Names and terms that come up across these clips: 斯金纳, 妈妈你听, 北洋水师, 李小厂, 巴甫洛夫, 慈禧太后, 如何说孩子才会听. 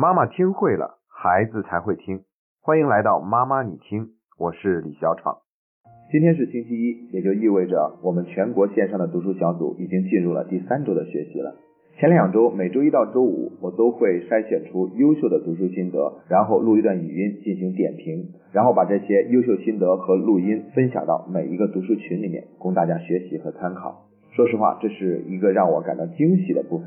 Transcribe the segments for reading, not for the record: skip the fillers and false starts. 妈妈听会了，孩子才会听。欢迎来到妈妈你听，我是李小厂。今天是星期一，也就意味着我们全国线上的读书小组已经进入了第3周的学习了。前2周每周一到周五，我都会筛选出优秀的读书心得，然后录一段语音进行点评，然后把这些优秀心得和录音分享到每一个读书群里面，供大家学习和参考。说实话，这是一个让我感到惊喜的部分，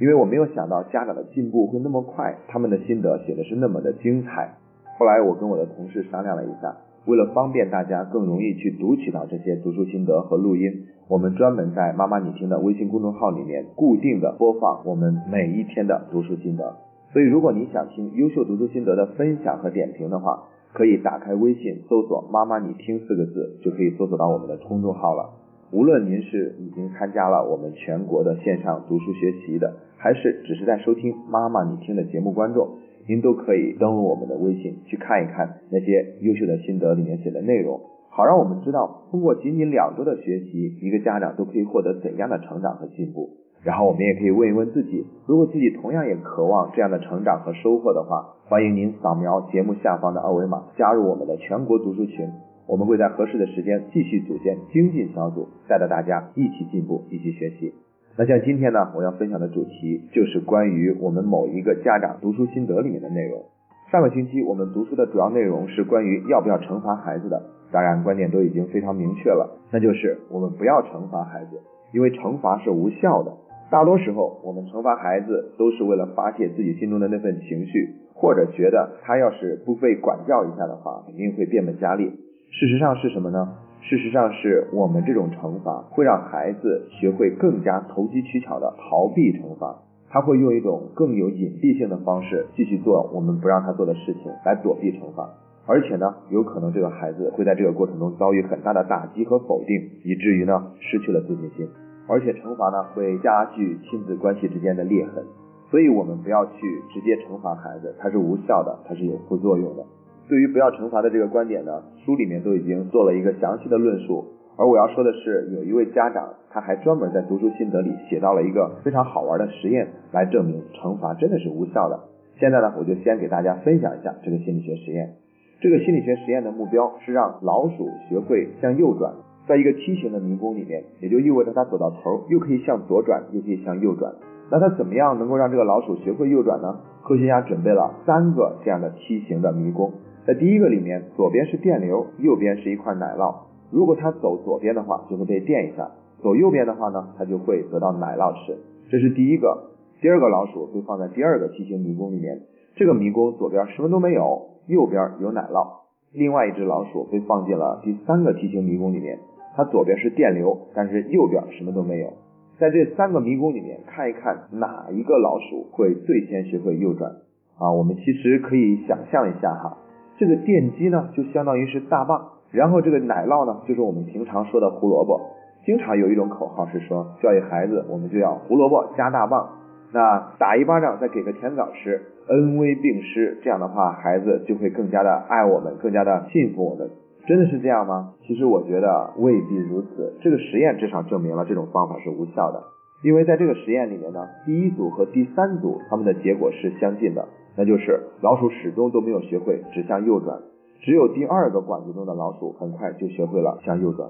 因为我没有想到家长的进步会那么快，他们的心得写的是那么的精彩。后来我跟我的同事商量了一下，为了方便大家更容易去读取到这些读书心得和录音，我们专门在妈妈你听的微信公众号里面固定的播放我们每一天的读书心得。所以如果你想听优秀读书心得的分享和点评的话，可以打开微信搜索妈妈你听4个字，就可以搜索到我们的公众号了。无论您是已经参加了我们全国的线上读书学习的，还是只是在收听妈妈你听的节目观众，您都可以登录我们的微信去看一看那些优秀的心得里面写的内容，好让我们知道通过仅仅2周的学习，一个家长都可以获得怎样的成长和进步。然后我们也可以问一问自己，如果自己同样也渴望这样的成长和收获的话，欢迎您扫描节目下方的二维码加入我们的全国读书群，我们会在合适的时间继续组建精进小组，带着大家一起进步，一起学习。那像今天呢，我要分享的主题就是关于我们某一个家长读书心得里面的内容。上个星期我们读书的主要内容是关于要不要惩罚孩子的，当然观点都已经非常明确了，那就是我们不要惩罚孩子，因为惩罚是无效的。大多时候我们惩罚孩子都是为了发泄自己心中的那份情绪，或者觉得他要是不被管教一下的话，肯定会变本加厉。事实上是什么呢？事实上是我们这种惩罚会让孩子学会更加投机取巧的逃避惩罚，他会用一种更有隐蔽性的方式继续做我们不让他做的事情来躲避惩罚。而且呢，有可能这个孩子会在这个过程中遭遇很大的打击和否定，以至于呢失去了自信心。而且惩罚呢会加剧亲子关系之间的裂痕，所以我们不要去直接惩罚孩子，它是无效的，它是有副作用的。对于不要惩罚的这个观点呢，书里面都已经做了一个详细的论述，而我要说的是，有一位家长他还专门在读书心得里写到了一个非常好玩的实验，来证明惩罚真的是无效的。现在呢，我就先给大家分享一下这个心理学实验。这个心理学实验的目标是让老鼠学会向右转，在一个梯形的迷宫里面，也就意味着它走到头又可以向左转，又可以向右转。那它怎么样能够让这个老鼠学会右转呢？科学家准备了3个这样的梯形的迷宫。在第一个里面，左边是电流，右边是一块奶酪，如果他走左边的话就会被电一下，走右边的话呢他就会得到奶酪吃。这是第一个。第二个老鼠被放在第2个梯形迷宫里面，这个迷宫左边什么都没有，右边有奶酪。另外一只老鼠被放进了第3个梯形迷宫里面，它左边是电流，但是右边什么都没有。在这3个迷宫里面，看一看哪一个老鼠会最先学会右转啊？我们其实可以想象一下哈，这个电机呢就相当于是大棒，然后这个奶酪呢就是我们平常说的胡萝卜。经常有一种口号是说，教育孩子我们就要胡萝卜加大棒，那打一巴掌再给个甜枣吃，恩威并施，这样的话孩子就会更加的爱我们，更加的信服我们。真的是这样吗？其实我觉得未必如此，这个实验至少证明了这种方法是无效的。因为在这个实验里面呢，第1组和第3组他们的结果是相近的，那就是老鼠始终都没有学会指向右转，只有第2个管子中的老鼠很快就学会了向右转。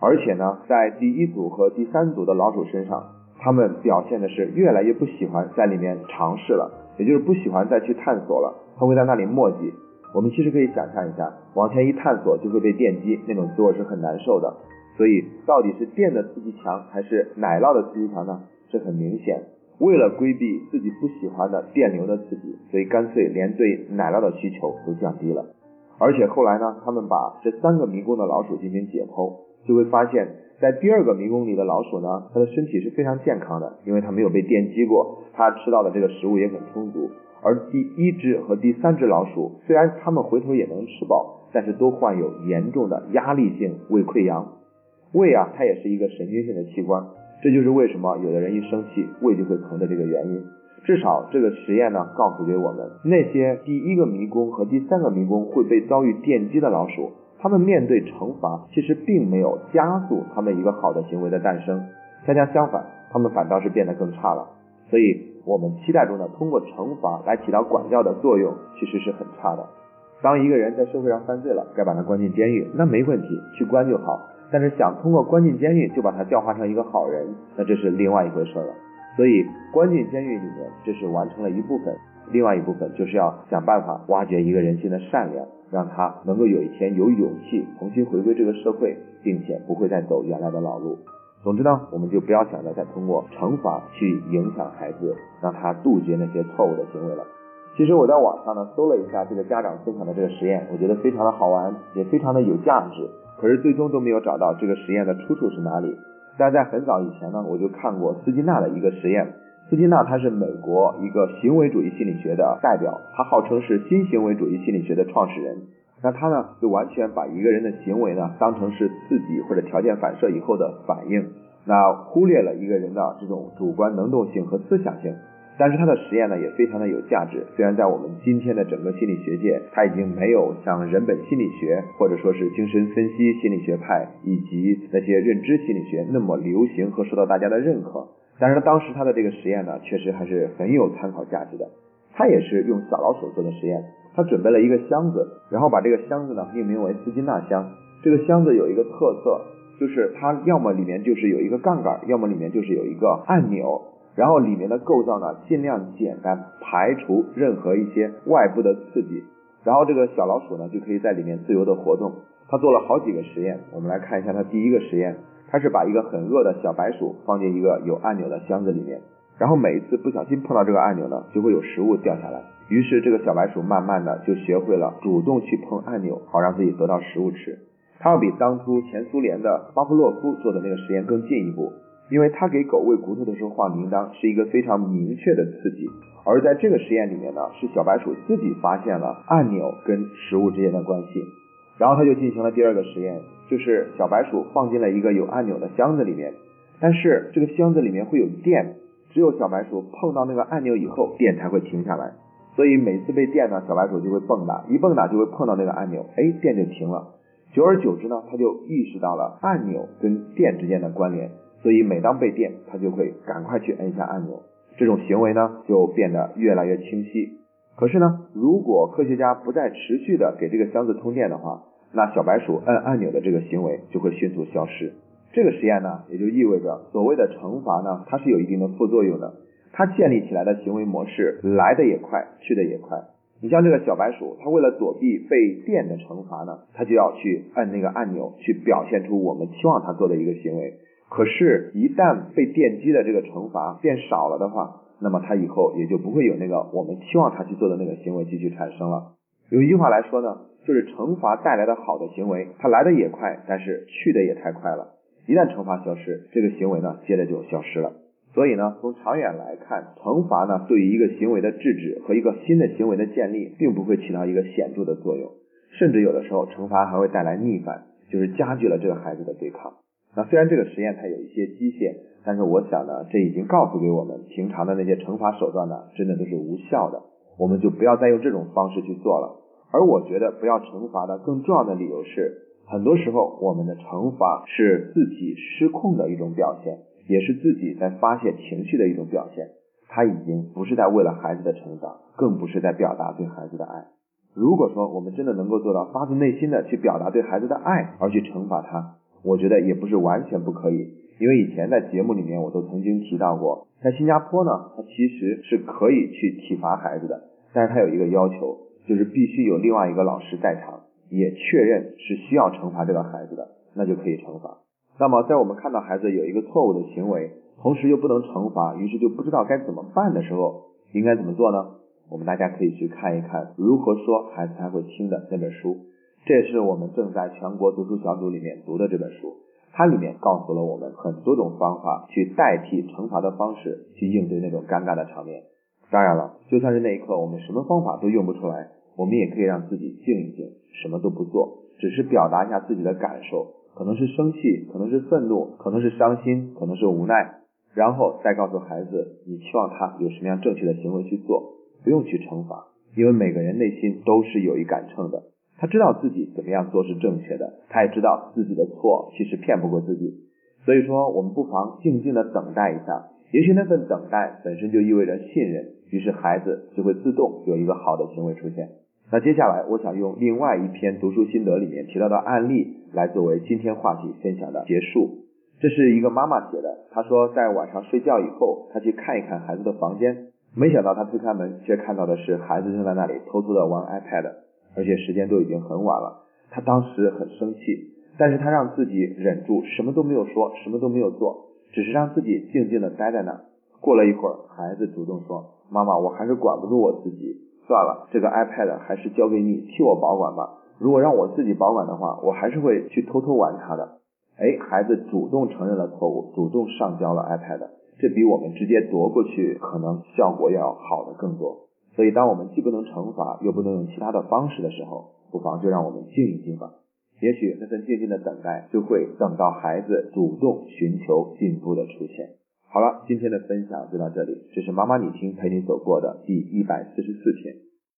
而且呢，在第1组和第3组的老鼠身上，他们表现的是越来越不喜欢在里面尝试了，也就是不喜欢再去探索了，他会在那里磨叽。我们其实可以想象一下，往前一探索就会被电击，那种滋味是很难受的。所以到底是电的刺激强还是奶酪的刺激强呢？这很明显，为了规避自己不喜欢的电流的刺激，所以干脆连对奶酪的需求都降低了。而且后来呢，他们把这3个迷宫的老鼠进行解剖，就会发现在第2个迷宫里的老鼠呢，它的身体是非常健康的，因为它没有被电击过，它吃到的这个食物也很充足。而第1只和第3只老鼠，虽然它们回头也能吃饱，但是都患有严重的压力性胃溃疡。胃啊，它也是一个神经性的器官，这就是为什么有的人一生气胃就会疼的这个原因。至少这个实验呢告诉给我们，那些第1个迷宫和第3个迷宫会被遭遇电击的老鼠，他们面对惩罚其实并没有加速他们一个好的行为的诞生，恰恰相反，他们反倒是变得更差了。所以我们期待中的通过惩罚来起到管教的作用，其实是很差的。当一个人在社会上犯罪了，该把他关进监狱，那没问题，去关就好。但是想通过关进监狱就把他教化成一个好人，那这是另外一回事了。所以关进监狱里面，这是完成了一部分，另外一部分就是要想办法挖掘一个人心的善良，让他能够有一天有勇气重新回归这个社会，并且不会再走原来的老路。总之呢，我们就不要想着再通过惩罚去影响孩子，让他杜绝那些错误的行为了。其实我在网上呢搜了一下这个家长分享的这个实验，我觉得非常的好玩，也非常的有价值，可是最终都没有找到这个实验的出处是哪里。但在很早以前呢，我就看过斯金纳的一个实验。斯金纳他是美国一个行为主义心理学的代表，他号称是新行为主义心理学的创始人。那他呢就完全把一个人的行为呢当成是自己或者条件反射以后的反应，那忽略了一个人的这种主观能动性和思想性。但是他的实验呢也非常的有价值，虽然在我们今天的整个心理学界，他已经没有像人本心理学或者说是精神分析心理学派以及那些认知心理学那么流行和受到大家的认可，但是当时他的这个实验呢确实还是很有参考价值的。他也是用小老鼠做的实验，他准备了一个箱子，然后把这个箱子呢命名为斯金纳箱。这个箱子有一个特色，就是它要么里面就是有一个杠杆，要么里面就是有一个按钮，然后里面的构造呢尽量简单，排除任何一些外部的刺激，然后这个小老鼠呢就可以在里面自由的活动。他做了好几个实验，我们来看一下他第一个实验。他是把一个很饿的小白鼠放进一个有按钮的箱子里面，然后每一次不小心碰到这个按钮呢就会有食物掉下来，于是这个小白鼠慢慢的就学会了主动去碰按钮，好让自己得到食物吃。他要比当初前苏联的巴甫洛夫做的那个实验更进一步，因为他给狗喂骨头的时候晃铃铛是一个非常明确的刺激，而在这个实验里面呢，是小白鼠自己发现了按钮跟食物之间的关系。然后他就进行了第二个实验，就是小白鼠放进了一个有按钮的箱子里面，但是这个箱子里面会有电，只有小白鼠碰到那个按钮以后，电才会停下来。所以每次被电呢，小白鼠就会蹦跶，一蹦跶就会碰到那个按钮，电就停了。久而久之呢，他就意识到了按钮跟电之间的关联，所以每当被电，他就会赶快去摁一下按钮。这种行为呢，就变得越来越清晰。可是呢，如果科学家不再持续的给这个箱子通电的话，那小白鼠摁按钮的这个行为就会迅速消失。这个实验呢，也就意味着所谓的惩罚呢，它是有一定的副作用的。它建立起来的行为模式来得也快，去得也快。你像这个小白鼠，它为了躲避被电的惩罚呢，它就要去按那个按钮，去表现出我们期望它做的一个行为。可是一旦被电击的这个惩罚变少了的话，那么它以后也就不会有那个我们期望它去做的那个行为继续产生了。有一句话来说呢，就是惩罚带来的好的行为，它来得也快，但是去得也太快了。一旦惩罚消失，这个行为呢接着就消失了。所以呢，从长远来看，惩罚呢对于一个行为的制止和一个新的行为的建立并不会起到一个显著的作用，甚至有的时候惩罚还会带来逆反，就是加剧了这个孩子的对抗。那虽然这个实验它有一些机械，但是我想呢，这已经告诉给我们，平常的那些惩罚手段呢真的都是无效的，我们就不要再用这种方式去做了。而我觉得不要惩罚的更重要的理由是，很多时候我们的惩罚是自己失控的一种表现，也是自己在发泄情绪的一种表现，它已经不是在为了孩子的成长，更不是在表达对孩子的爱。如果说我们真的能够做到发自内心的去表达对孩子的爱而去惩罚他，我觉得也不是完全不可以。因为以前在节目里面我都曾经提到过，在新加坡呢，它其实是可以去体罚孩子的，但是它有一个要求，就是必须有另外一个老师在场，也确认是需要惩罚这个孩子的，那就可以惩罚。那么在我们看到孩子有一个错误的行为，同时又不能惩罚，于是就不知道该怎么办的时候，应该怎么做呢？我们大家可以去看一看如何说孩子才会听的那本书，这也是我们正在全国读书小组里面读的这本书，它里面告诉了我们很多种方法去代替惩罚的方式去应对那种尴尬的场面。当然了，就算是那一刻我们什么方法都用不出来，我们也可以让自己静一静，什么都不做，只是表达一下自己的感受，可能是生气，可能是愤怒，可能是伤心，可能是无奈，然后再告诉孩子你期望他有什么样正确的行为去做，不用去惩罚。因为每个人内心都是有一杆秤的，他知道自己怎么样做是正确的，他也知道自己的错其实骗不过自己。所以说我们不妨静静的等待一下，也许那份等待本身就意味着信任，于是孩子就会自动有一个好的行为出现。那接下来我想用另外一篇读书心得里面提到的案例来作为今天话题分享的结束。这是一个妈妈写的，她说在晚上睡觉以后，她去看一看孩子的房间，没想到她推开门却看到的是孩子正在那里偷偷的玩 iPad， 而且时间都已经很晚了。她当时很生气，但是她让自己忍住，什么都没有说，什么都没有做，只是让自己静静的待在那。过了一会儿，孩子主动说，妈妈，我还是管不住我自己，算了，这个 iPad 还是交给你替我保管吧，如果让我自己保管的话，我还是会去偷偷玩它的。孩子主动承认了错误，主动上交了 iPad， 这比我们直接夺过去可能效果要好的更多。所以当我们既不能惩罚又不能用其他的方式的时候，不妨就让我们静一静吧，也许那份静静的等待就会等到孩子主动寻求进步的出现。好了，今天的分享就到这里，这是妈妈你听陪你走过的第144天。